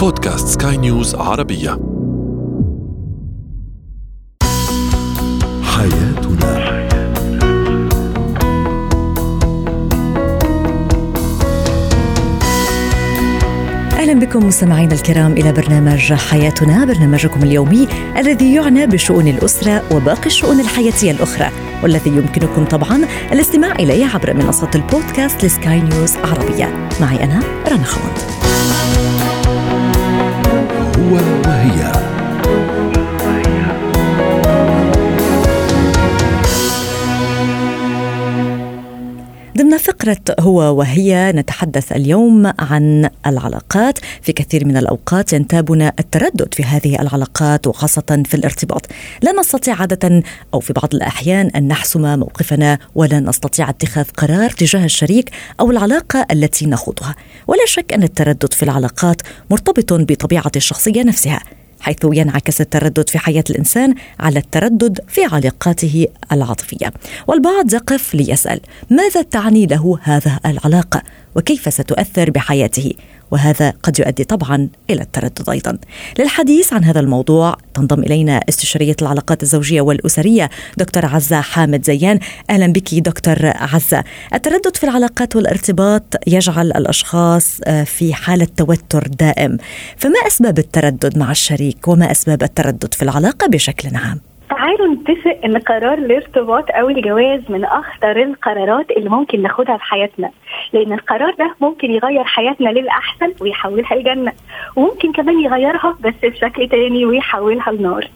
بودكاست سكاي نيوز عربية. حياتنا. أهلا بكم مستمعينا الكرام إلى برنامج حياتنا، برنامجكم اليومي الذي يعنى بشؤون الأسرة وباقي الشؤون الحياتية الأخرى، والذي يمكنكم طبعا الاستماع إليه عبر منصة البودكاست لسكاي نيوز عربية. معي أنا رنا خوري. هو وهي. ضمن فقرة هو وهي نتحدث اليوم عن العلاقات. في كثير من الأوقات ينتابنا التردد في هذه العلاقات، وخاصة في الارتباط. لا نستطيع عادة أو في بعض الأحيان أن نحسم موقفنا، ولا نستطيع اتخاذ قرار تجاه الشريك أو العلاقة التي نخوضها. ولا شك أن التردد في العلاقات مرتبط بطبيعة الشخصية نفسها، حيث ينعكس التردد في حياة الإنسان على التردد في علاقاته العاطفية. والبعض يقف ليسأل ماذا تعني له هذه العلاقة وكيف ستؤثر بحياته، وهذا قد يؤدي طبعا إلى التردد أيضا. للحديث عن هذا الموضوع تنضم إلينا استشارية العلاقات الزوجية والأسرية دكتور عزة حامد زيان. أهلا بك دكتور عزة. التردد في العلاقات والارتباط يجعل الأشخاص في حالة توتر دائم، فما أسباب التردد مع الشريك وما أسباب التردد في العلاقة بشكل عام؟ تعالوا نتفق أن قرار الارتباط أو الجواز من أخطر القرارات اللي ممكن ناخدها في حياتنا، لأن القرار ده ممكن يغير حياتنا للأحسن ويحولها لجنة، وممكن كمان يغيرها بس بشكل تاني ويحولها لنار.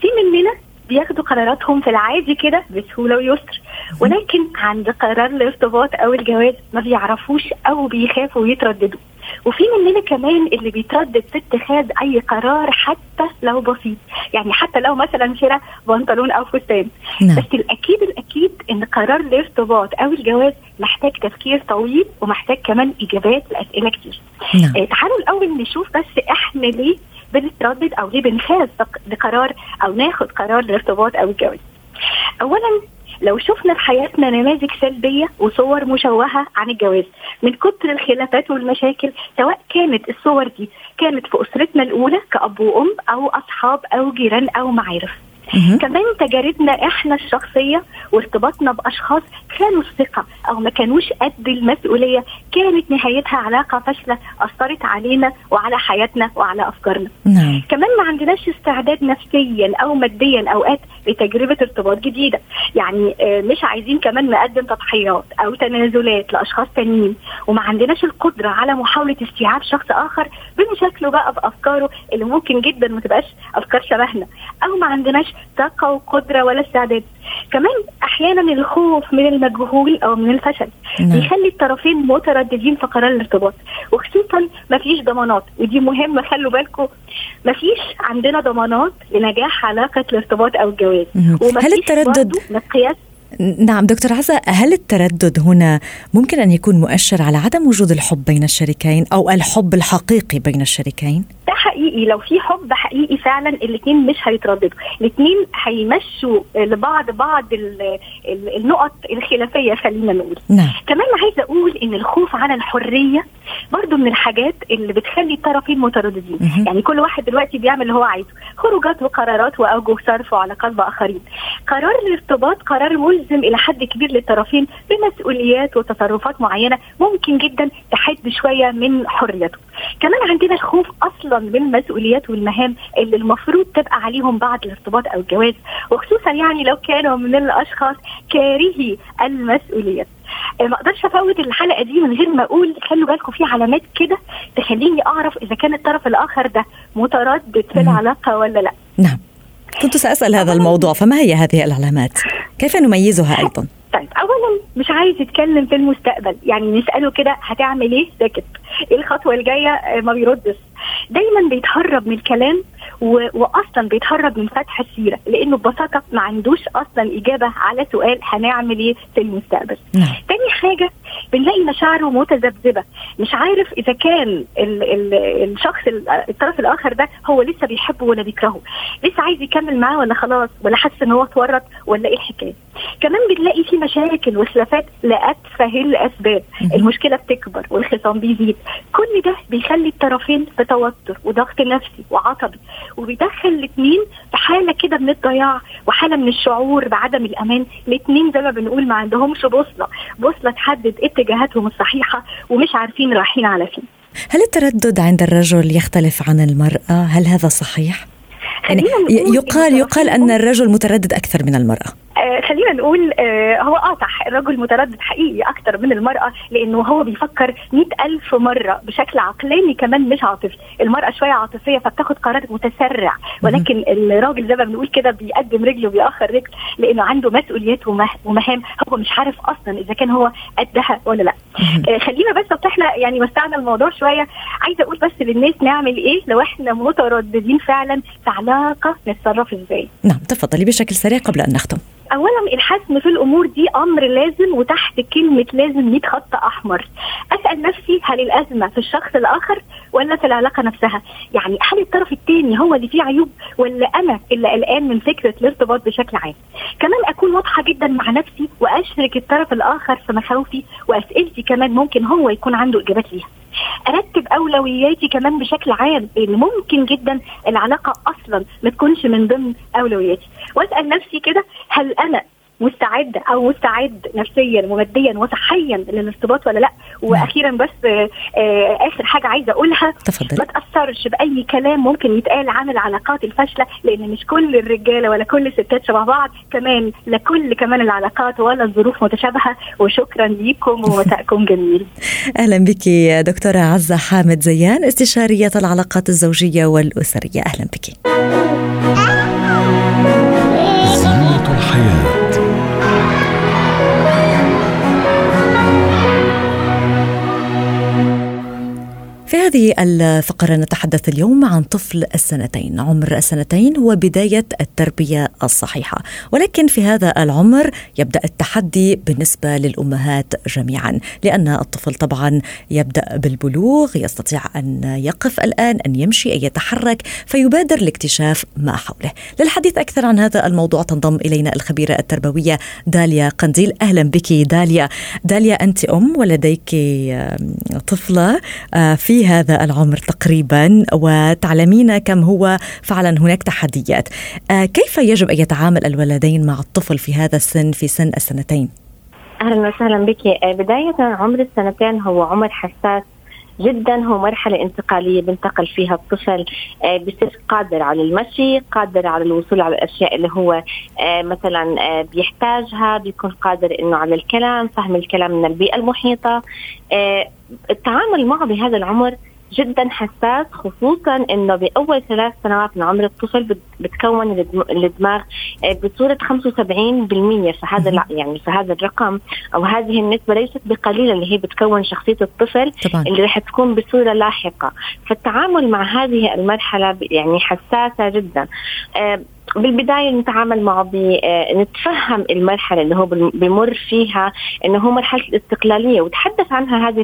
في مننا بياخدوا قراراتهم في العادي كده بسهولة ويسر، ولكن عند قرار الارتباط أو الجواز ما بيعرفوش أو بيخافوا ويترددوا. وفي مننا كمان اللي بيتردد في اتخاذ أي قرار حتى لو بسيط، يعني حتى لو مثلا شراء بنطلون أو فستان. بس الأكيد إن قرار الارتباط أو الجواز محتاج تفكير طويل، ومحتاج كمان إجابات لأسئلة كتير. تعالوا الأول نشوف بس إحنا ليه بنتردد أو ليه بنخاف لقرار أو ناخد قرار الارتباط أو الجواز. أولا، لو شفنا في حياتنا نماذج سلبية وصور مشوهة عن الجواز من كتر الخلافات والمشاكل، سواء كانت الصور دي كانت في أسرتنا الأولى كأب وأم أو أصحاب أو جيران أو معارف. كمان تجاربنا إحنا الشخصية وارتباطنا بأشخاص كانوا ثقة أو ما كانوش قد المسؤولية، كانت نهايتها علاقة فاشلة أثرت علينا وعلى حياتنا وعلى أفكارنا. كمان ما عندناش استعداد نفسيا أو ماديا أوقات لتجربة ارتباط جديدة، يعني مش عايزين كمان نقدم تضحيات أو تنازلات لأشخاص تانيين، وما عندناش القدرة على محاولة استيعاب شخص آخر بمشاكله بقى بأفكاره اللي ممكن جدا ما تبقاش أفكار شبهنا، أو ما عندناش طاقة وقدرة ولا استعداد. كمان أحيانا الخوف من المجهول أو من الفشل بيخلي الطرفين مترددين في قرار الارتباط، وخصوصا ما فيش ضمانات، ودي مهمة خلوا بالكم، ما فيش عندنا ضمانات لنجاح علاقة الارتباط أو الجواز. هل التردد مقياس؟ نعم دكتور عزة، هل التردد هنا ممكن أن يكون مؤشر على عدم وجود الحب بين الشريكين أو الحب الحقيقي بين الشريكين؟ ده حقيقي، لو في حب حقيقي فعلا الاثنين مش هيترددوا، الاثنين هيمشوا لبعض بعض النقط الخلافية خلينا نقول. كمان عايزة أقول إن الخوف على الحرية برضو من الحاجات اللي بتخلي الطرفين مترددين. يعني كل واحد دلوقتي بيعمل اللي هو عايزه، خروجات وقرارات وأوجه صرف وعلاقات بآخرين. قرار الارتباط قرار ملزم إلى حد كبير للطرفين بمسؤوليات وتصرفات معينة ممكن جدا تحد شوية من حريته. كمان عندنا الخوف أصلا من المسؤوليات والمهام اللي المفروض تبقى عليهم بعد الارتباط أو الجواز، وخصوصا يعني لو كانوا من الأشخاص كارهي المسؤوليات. ما اقدرش افوت الحلقه دي من غير ما اقول خلوا بالكم في علامات كده تخليني اعرف اذا كان الطرف الاخر ده متردد في العلاقه ولا لا. نعم، كنت سأسأل هذا الموضوع، فما هي هذه العلامات؟ كيف نميزها ايضا؟ طيب، اولا مش عايز يتكلم في المستقبل، يعني نساله كده هتعمل ايه، ساكت، ايه الخطوه الجايه، ما بيردش، دايما بيتهرب من الكلام واصلا بيتهرب من فتح السيره، لانه ببساطه ما عندوش اصلا اجابه على سؤال هنعمل ايه في المستقبل. تاني حاجه بنلاقي مشاعره متذبذبه، مش عارف اذا كان الشخص الطرف الاخر ده هو لسه بيحبه ولا بيكرهه، لسه عايز يكمل معاه ولا خلاص، ولا حاسس ان هو اتورط ولا ايه الحكايه. كمان بنلاقي في مشاكل وخلافات لاتفه الاسباب، المشكله بتكبر والخصام بيزيد، كل ده بيخلي الطرفين في توتر وضغط نفسي وعصبي، وبيدخل الاثنين في حاله كده من الضياع وحاله من الشعور بعدم الامان. الاثنين زي ما بنقول ما عندهمش بوصله تحدد اتجاهاتهم الصحيحه ومش عارفين رايحين على فين. هل التردد عند الرجل يختلف عن المراه؟ هل هذا صحيح؟ يعني يقال ان الرجل متردد اكثر من المراه. خلينا نقول هو قاطع، الرجل متردد حقيقي أكتر من المرأة، لأنه هو بيفكر 100,000 مرة بشكل عقلاني كمان مش عاطفي. المرأة شوية عاطفية فبتاخد قرار متسرع، ولكن الراجل زي ما بنقول كده بيقدم رجله وبيأخر رجله، لأنه عنده مسؤوليات ومهام هو مش عارف أصلا إذا كان هو قدها ولا لا. خلينا بس احنا يعني وسعنا الموضوع شوية، عايزة أقول بس للناس نعمل إيه لو احنا مترددين فعلا في علاقة، نتصرف إزاي. نعم تفضلي بشكل سريع قبل أن نختم. اولا الحسم في الامور دي امر لازم، وتحت كلمه لازم 100 خط احمر. اسال نفسي هل الازمه في الشخص الاخر ولا في العلاقه نفسها؟ يعني هل الطرف التاني هو اللي فيه عيوب ولا انا اللي قلقان من فكره الارتباط بشكل عام؟ كمان اكون واضحه جدا مع نفسي واشرك الطرف الاخر في مخاوفي واسئلتي، كمان ممكن هو يكون عنده اجابات ليها. ارتب اولوياتي كمان بشكل عام، لان ممكن جدا العلاقه اصلا ما تكونش من ضمن اولوياتي. واسال نفسي كده هل انا مستعده او مستعد نفسيا وماديا وصحيا للارتباط ولا لا. واخيرا بس اخر حاجه عايزه اقولها، ما تاثرش باي كلام ممكن يتقال عن العلاقات الفاشله، لان مش كل الرجاله ولا كل الستات شبه بعض، كمان لكل كمان العلاقات ولا الظروف متشابهه. وشكرا ليكم ومساءكم جميل. اهلا بك يا دكتوره عزة حامد زيان، استشاريه العلاقات الزوجيه والاسريه، اهلا بك. زينة الحياه. في هذه الفقرة نتحدث اليوم عن طفل السنتين. عمر السنتين هو بداية التربية الصحيحة، ولكن في هذا العمر يبدأ التحدي بالنسبة للأمهات جميعا، لأن الطفل طبعا يبدأ بالبلوغ، يستطيع أن يقف الآن، أن يمشي، أن يتحرك، فيبادر لاكتشاف ما حوله. للحديث أكثر عن هذا الموضوع تنضم إلينا الخبيرة التربوية داليا قنديل. أهلا بك داليا. داليا أنت أم ولديك طفلة في هذا العمر تقريبا، وتعلمين كم هو فعلا هناك تحديات. كيف يجب أن يتعامل الوالدين مع الطفل في هذا السن، في سن السنتين؟ أهلا وسهلا بك. بداية عمر السنتين هو عمر حساس جدا، هو مرحلة انتقالية بنتقل فيها الطفل، بيصير قادر على المشي، قادر على الوصول على الأشياء اللي هو مثلا بيحتاجها، بيكون قادر إنه على الكلام، فهم الكلام من البيئة المحيطة. التعامل معه بهذا العمر جدا حساس، خصوصا انه باول 3 سنوات من عمر الطفل بتكون الدماغ بصوره 75%، فهذا يعني فهذا الرقم او هذه النسبه ليست بقليله اللي هي بتكون شخصيه الطفل طبعاً. اللي رح تكون بصوره لاحقه، فالتعامل مع هذه المرحله يعني حساسه جدا. بالبداية نتعامل معه نتفهم المرحلة اللي هو بمر فيها، إنه هو مرحلة الاستقلالية، وتحدث عنها هذه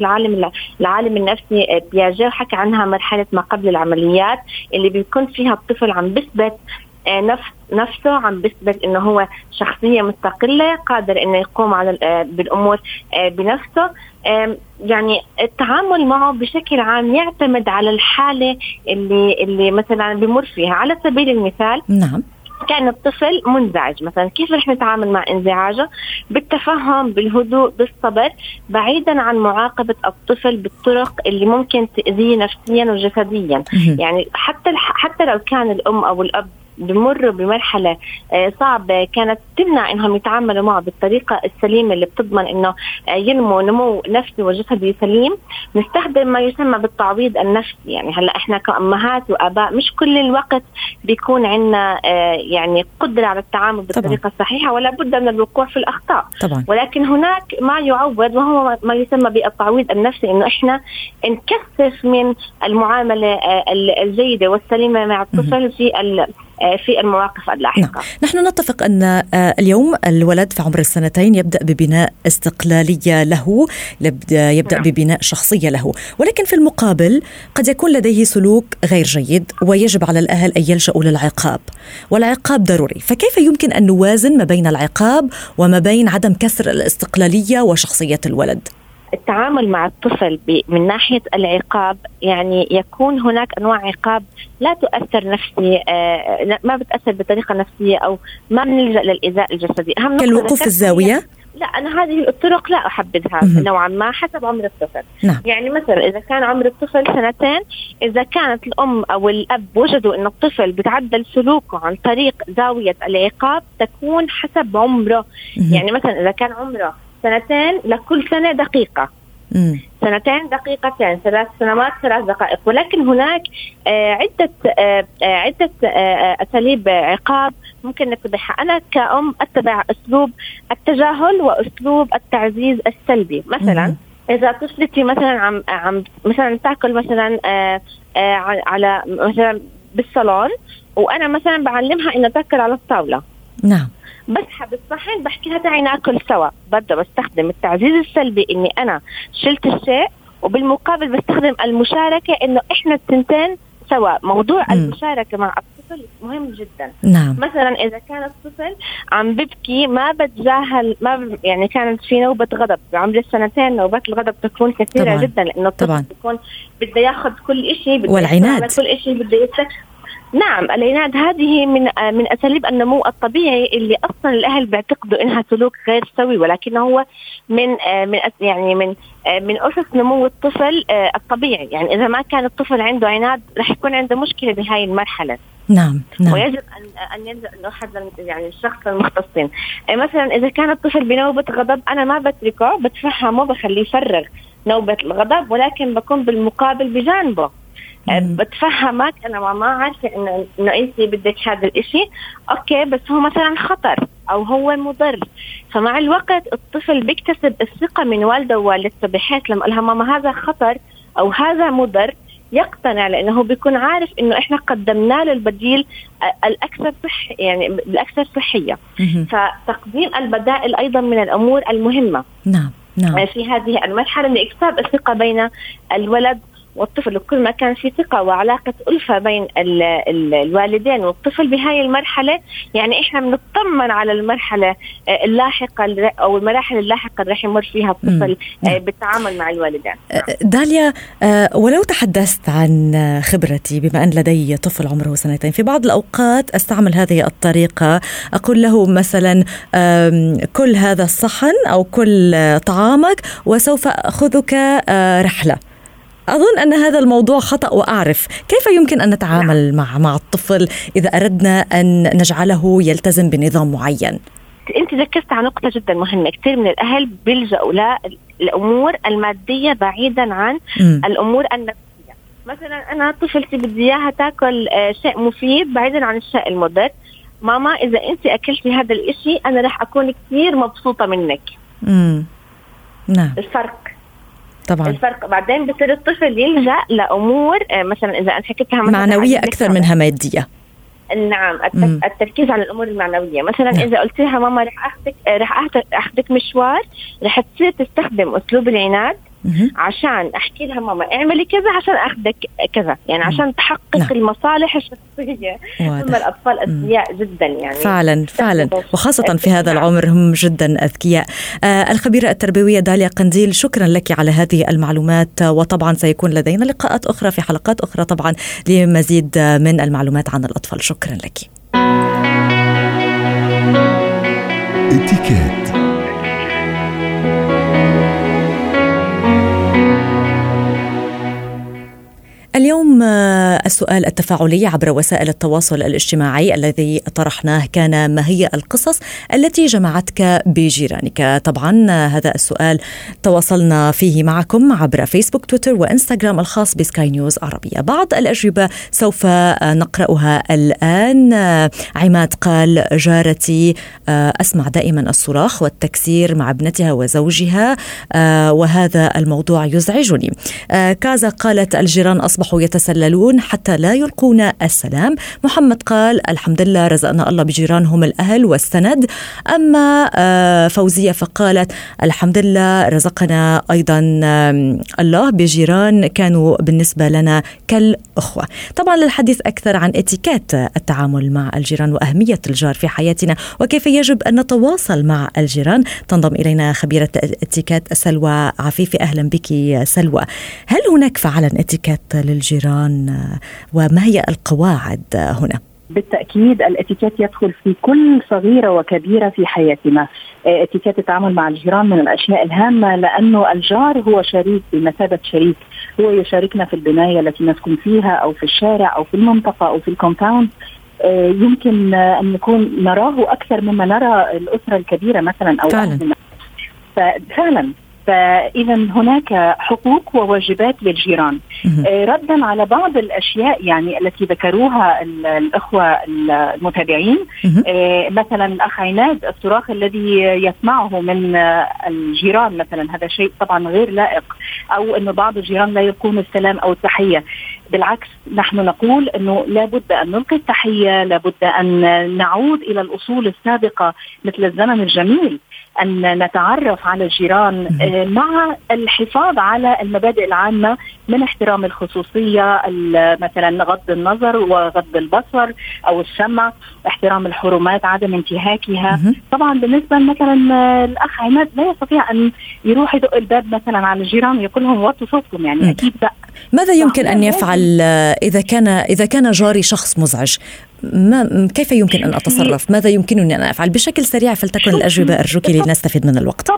العالم النفسي بياجيه، حكى عنها مرحلة ما قبل العمليات اللي بيكون فيها الطفل عم بثبت نفسه، عم بثبت إنه هو شخصية مستقلة، قادر إنه يقوم على بالأمور بنفسه. يعني التعامل معه بشكل عام يعتمد على الحالة اللي مثلا بمر فيها. على سبيل المثال نعم، كان الطفل منزعج مثلا، كيف رح نتعامل مع انزعاجه؟ بالتفهم، بالهدوء، بالصبر، بعيدا عن معاقبة الطفل بالطرق اللي ممكن تأذيه نفسيا وجسديا. يعني حتى لو كان الأم أو الأب بمروا بمرحلة صعبة، كانت تمنع إنهم يتعاملوا معه بالطريقة السليمة اللي بتضمن إنه ينمو نمو نفسي وجسدي سليم. نستخدم ما يسمى بالتعويض النفسي. يعني هلا إحنا كأمهات وآباء مش كل الوقت بيكون عنا يعني قدرة على التعامل بالطريقة الصحيحة، ولا بد من الوقوع في الأخطاء طبعا. ولكن هناك ما يعوض، وهو ما يسمى بالتعويض النفسي، إنه إحنا نكثف من المعاملة الجيدة والسليمة مع الطفل في في المواقف اللاحقة. نحن نتفق أن اليوم الولد في عمر السنتين يبدأ ببناء استقلالية له، يبدأ ببناء شخصية له، ولكن في المقابل قد يكون لديه سلوك غير جيد ويجب على الأهل أن يلجأوا للعقاب، والعقاب ضروري. فكيف يمكن أن نوازن ما بين العقاب وما بين عدم كسر الاستقلالية وشخصية الولد؟ التعامل مع الطفل من ناحية العقاب، يعني يكون هناك أنواع عقاب لا تؤثر نفسي، ما بتأثر بطريقة نفسية أو ما بنلجأ للإيذاء الجسدي. كالوقوف في الزاوية؟ لا، أنا هذه الطرق لا أحبذها نوعا ما حسب عمر الطفل. يعني مثلا إذا كان عمر الطفل سنتين، إذا كانت الأم أو الأب وجدوا أن الطفل بتعدل سلوكه عن طريق زاوية العقاب تكون حسب عمره. يعني مثلا إذا كان عمره سنتين، لكل سنة دقيقة، سنتين دقيقتين، 3 سنوات 3 دقائق. ولكن هناك عدة أساليب عقاب ممكن نتبعها. أنا كأم أتبع أسلوب التجاهل وأسلوب التعزيز السلبي. مثلا إذا طفلتي مثلا عم مثلا تأكل مثلا على مثلا بالصالون، وأنا مثلا بعلمها إنه تأكل على الطاولة، نعم، بسحب الصحن بحكيها تعي ناكل سوا، ببدأ بستخدم التعزيز السلبي إني أنا شلت الشيء، وبالمقابل بستخدم المشاركة إنه إحنا التنتين سوا. موضوع المشاركة مع الطفل مهم جدا. نعم. مثلا إذا كان الطفل عم ببكي ما بتجاهل، يعني كانت في نوبة غضب بعمر السنتين، نوبات الغضب تكون كثيرة طبعاً. جدا، لأنه الطفل يكون بده ياخذ كل إشي، والعناد كل إشي بده يستكشف. نعم، العناد هذه من أساليب النمو الطبيعي اللي أصلاً الأهل بيعتقدوا إنها سلوك غير سوي، ولكن هو من أسس نمو الطفل الطبيعي. يعني إذا ما كان الطفل عنده عناد رح يكون عنده مشكلة بهاي المرحلة. نعم. ويجب أن يلجأ لأحد يعني الشخص المختصين. مثلاً إذا كان الطفل بنوبة غضب، أنا ما بتركه، بتفهمه، بخليه يفرغ نوبة الغضب، ولكن بكون بالمقابل بجانبه، بتفهمك أنا ما عارفة إنه أنت بدك هذا الإشي، أوكي، بس هو مثلا خطر أو هو مضر. فمع الوقت الطفل بيكتسب الثقة من والده ووالدته، بحيث لما قالها ماما هذا خطر أو هذا مضر يقتنع، لأنه بيكون عارف إنه إحنا قدمنا له البديل الأكثر صحي، يعني الأكثر صحية. فتقديم البدائل أيضا من الأمور المهمة. نعم. في هذه المرحلة لإكساب الثقة بين الولد والطفل. كل ما كان في ثقة وعلاقة ألفة بين الوالدين والطفل بهاي المرحلة، يعني إحنا بنطمن على المرحلة اللاحقة أو المراحل اللاحقة اللي رح يمر فيها الطفل بالتعامل مع الوالدين. داليا، ولو تحدثت عن خبرتي بما أن لدي طفل عمره 2 في بعض الأوقات أستعمل هذه الطريقة، أقول له مثلا كل هذا الصحن أو كل طعامك وسوف أخذك رحلة. أظن أن هذا الموضوع خطأ، وأعرف كيف يمكن أن نتعامل مع الطفل إذا أردنا أن نجعله يلتزم بنظام معين. أنت ذكرت عن نقطة جدا مهمة. كثير من الأهل بيلجأوا للأمور المادية بعيدا عن الأمور النفسية. مثلا أنا طفلتي بدي إياها تأكل شيء مفيد بعيدا عن الشيء المضر. ماما إذا أنت أكلتي هذا الإشي أنا رح أكون كثير مبسوطة منك. نعم. الفرق طبعا. الفرق بعدين بصير الطفل يلجأ لأمور مثلا إذا أنا حكيتها معنوية أكثر منها مادية. نعم، التركيز على الأمور المعنوية. مثلا إذا قلت لها ماما رح أخذك مشوار، رح تصير تستخدم أسلوب العناد عشان أحكي لها ماما اعملي كذا عشان أخذك كذا، يعني عشان تحقق المصالح الشخصية. هم الأطفال أذكياء جدا، يعني فعلا، وخاصة في هذا العمر هم جدا أذكياء. الخبيرة التربوية داليا قنديل، شكرا لك على هذه المعلومات، وطبعا سيكون لدينا لقاءات أخرى في حلقات أخرى طبعا لمزيد من المعلومات عن الأطفال. شكرا لك. اليوم السؤال التفاعلي عبر وسائل التواصل الاجتماعي الذي طرحناه كان: ما هي القصص التي جمعتك بجيرانك؟ طبعا هذا السؤال تواصلنا فيه معكم عبر فيسبوك، تويتر، وإنستغرام الخاص بسكاي نيوز عربية. بعض الأجوبة سوف نقرأها الآن. عماد قال: جارتي أسمع دائما الصراخ والتكسير مع ابنتها وزوجها، وهذا الموضوع يزعجني. كازا قالت: الجيران أصبح أصبحوا يتسللون حتى لا يلقون السلام. محمد قال الحمد لله رزقنا الله بجيرانهم الأهل والسند. أما فوزية فقالت الحمد لله رزقنا أيضا الله بجيران كانوا بالنسبة لنا كالأخوة. طبعا للحديث أكثر عن اتيكيت التعامل مع الجيران وأهمية الجار في حياتنا وكيف يجب أن نتواصل مع الجيران، تنضم إلينا خبيرة اتيكيت سلوى عفيفي. أهلا بك سلوى. هل هناك فعلا اتيكيت للجيران وما هي القواعد هنا؟ بالتأكيد الاتيكيت يدخل في كل صغيرة وكبيرة في حياتنا. اتيكيت التعامل مع الجيران من الأشياء الهامة، لأنه الجار هو شريك بمثابة شريك، هو يشاركنا في البناية التي نسكن فيها أو في الشارع أو في المنطقة أو في الكومباوند. يمكن أن نكون نراه أكثر مما نرى الأسرة الكبيرة مثلا أو فعلا. فإذا هناك حقوق وواجبات للجيران. ردا على بعض الأشياء يعني التي ذكروها الأخوة المتابعين، مثلا الأخ عناد، الصراخ الذي يسمعه من الجيران مثلا، هذا شيء طبعا غير لائق، أو أن بعض الجيران لا يلقون السلام أو التحية. بالعكس نحن نقول أنه لابد أن نلقي التحية، لابد أن نعود إلى الأصول السابقة مثل الزمن الجميل، أن نتعرف على الجيران مع الحفاظ على المبادئ العامة من احترام الخصوصية، مثلا غض النظر وغض البصر أو السمع، احترام الحرمات، عدم انتهاكها. طبعا بالنسبة مثلا الأخ عماد لا يستطيع أن يروح يدق الباب مثلا على الجيران ويقول لهم وطوا صوتكم، يعني أكيد لا. ماذا يمكن أن يفعل إذا كان جاري شخص مزعج؟ كيف يمكن أن أتصرف؟ ماذا يمكنني أن أفعل بشكل سريع؟ فلتكن الأجوبة أرجوك لنستفيد من الوقت.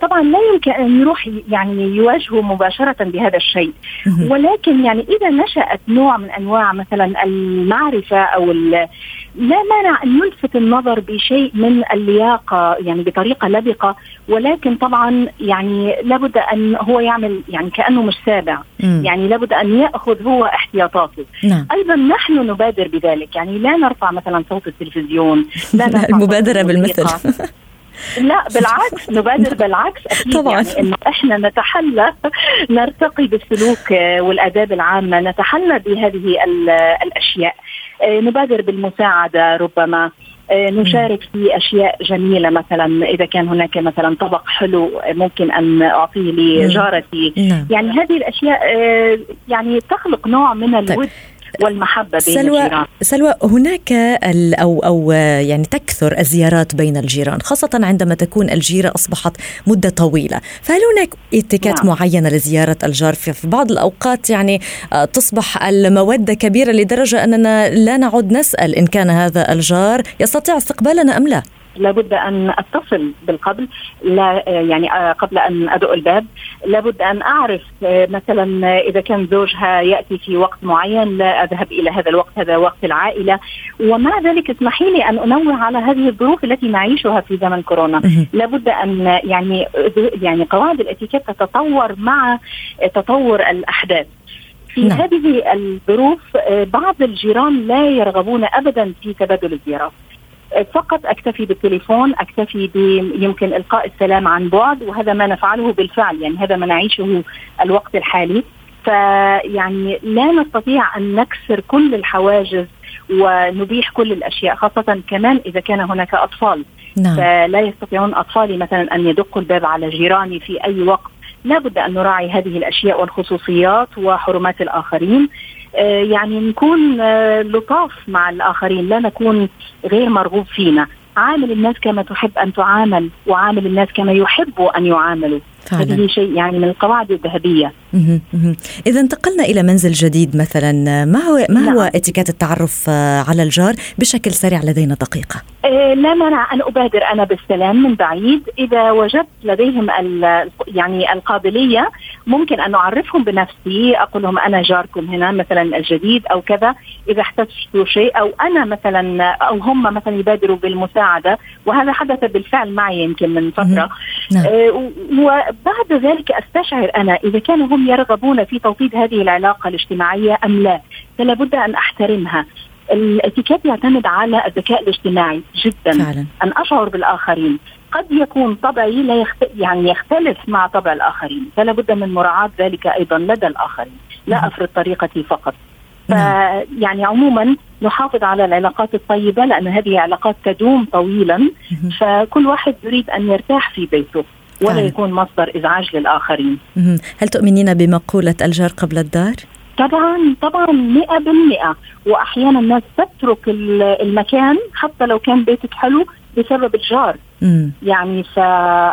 طبعا لا يمكن أن يروح يعني يواجهه مباشرة بهذا الشيء، ولكن يعني إذا نشأت نوع من أنواع مثلا المعرفة أو لا مانع أن يلفت النظر بشيء من اللياقة، يعني بطريقة لبقة، ولكن طبعا يعني لابد أن هو يعمل يعني كأنه مش سابع، يعني لابد أن يأخذ هو احتياطاته. أيضا نحن نبادر بذلك، يعني لا نرفع مثلا صوت التلفزيون، لا نرفع المبادرة بالمثل لا بالعكس نبادر بالعكس أكيد طبعا. يعني إنه إحنا نتحلى، نرتقي بالسلوك والآداب العامة، نتحلى بهذه الأشياء، نبادر بالمساعدة، ربما نشارك في أشياء جميلة، مثلا إذا كان هناك مثلا طبق حلو ممكن أن أعطيه لجارتي، يعني هذه الأشياء يعني تخلق نوع من الود والمحبة بين الجيران. سلوى، هناك أو يعني تكثر الزيارات بين الجيران، خاصة عندما تكون الجيرة أصبحت مدة طويلة، فهل هناك اتكات معينة لزيارة الجار؟ في بعض الأوقات يعني تصبح المودة كبيرة لدرجة أننا لا نعد نسأل إن كان هذا الجار يستطيع استقبالنا أم لا. لابد أن أتصل بالقبل، لا يعني قبل أن أدق الباب لابد أن أعرف مثلا إذا كان زوجها يأتي في وقت معين، لا أذهب إلى هذا الوقت، هذا وقت العائلة. ومع ذلك اسمحي لي أن أنوه على هذه الظروف التي نعيشها في زمن كورونا. لابد أن يعني قواعد الاتيكيت تتطور مع تطور الأحداث. في هذه الظروف بعض الجيران لا يرغبون أبدا في تبادل الزيارات، فقط أكتفي بالتليفون، أكتفي يمكن إلقاء السلام عن بعد، وهذا ما نفعله بالفعل، يعني هذا ما نعيشه الوقت الحالي. فيعني لا نستطيع أن نكسر كل الحواجز ونبيح كل الأشياء، خاصة كمان إذا كان هناك أطفال، فلا يستطيعون أطفالي مثلا أن يدقوا الباب على جيراني في أي وقت. لا بد أن نراعي هذه الأشياء والخصوصيات وحرمات الآخرين، يعني نكون لطاف مع الآخرين، لا نكون غير مرغوب فينا. عامل الناس كما تحب أن تعامل، وعامل الناس كما يحبوا أن يعاملوا. هذه شيء يعني من القواعد الذهبية. إذا انتقلنا إلى منزل جديد مثلا، ما هو اتيكيت التعرف على الجار بشكل سريع؟ لدينا دقيقة. لا مانع أن أبادر أنا بالسلام من بعيد، إذا وجدت لديهم يعني القابلية ممكن أن أعرفهم بنفسي، أقول لهم أنا جاركم هنا مثلا الجديد أو كذا، إذا احتجتوا شيء، أو أنا مثلا أو هم مثلا يبادروا بالمساعدة، وهذا حدث بالفعل معي يمكن من فترة. وبعد ذلك أستشعر أنا إذا كانوا هم يرغبون في توطيد هذه العلاقة الاجتماعية أم لا، فلا بد أن أحترمها. الاتيكيت يعتمد على الذكاء الاجتماعي جدا فعلا. أن أشعر بالآخرين، قد يكون طبعي لا يعني يختلف مع طبع الآخرين، فلا بد من مراعاة ذلك أيضا لدى الآخرين. لا أفرض طريقتي فقط. يعني عموما نحافظ على العلاقات الطيبة، لأن هذه علاقات تدوم طويلا، فكل واحد يريد أن يرتاح في بيته ولا يكون مصدر إزعاج للآخرين. هل تؤمنين بمقولة الجار قبل الدار؟ طبعا 100%. وأحيانا الناس تترك المكان حتى لو كان بيتك حلو بسبب الجار، يعني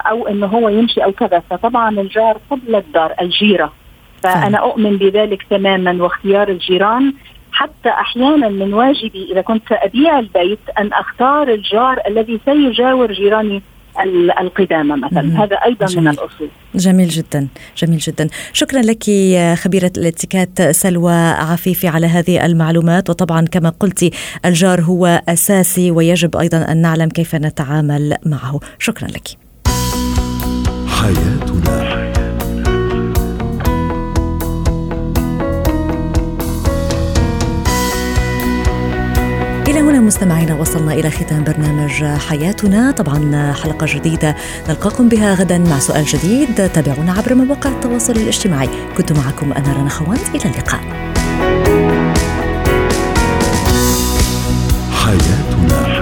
أو إنه هو يمشي أو كذا، فطبعا الجار قبل الدار، الجيرة. فأنا أؤمن بذلك تماما، واختيار الجيران حتى أحيانا من واجبي إذا كنت سأبيع البيت أن أختار الجار الذي سيجاور جيراني القدامى مثلا. هذا أيضا جميل. من الأصول. جميل جدا، جميل جدا. شكرا لك خبيرة الاتكات سلوى عفيفي على هذه المعلومات. وطبعا كما قلت الجار هو أساسي، ويجب أيضا أن نعلم كيف نتعامل معه. شكرا لك. حياتنا. إلى هنا مستمعينا وصلنا إلى ختام برنامج حياتنا. طبعا حلقة جديدة نلقاكم بها غدا مع سؤال جديد. تابعونا عبر مواقع التواصل الاجتماعي. كنت معكم أنا رنا خوان، إلى اللقاء. حياتنا.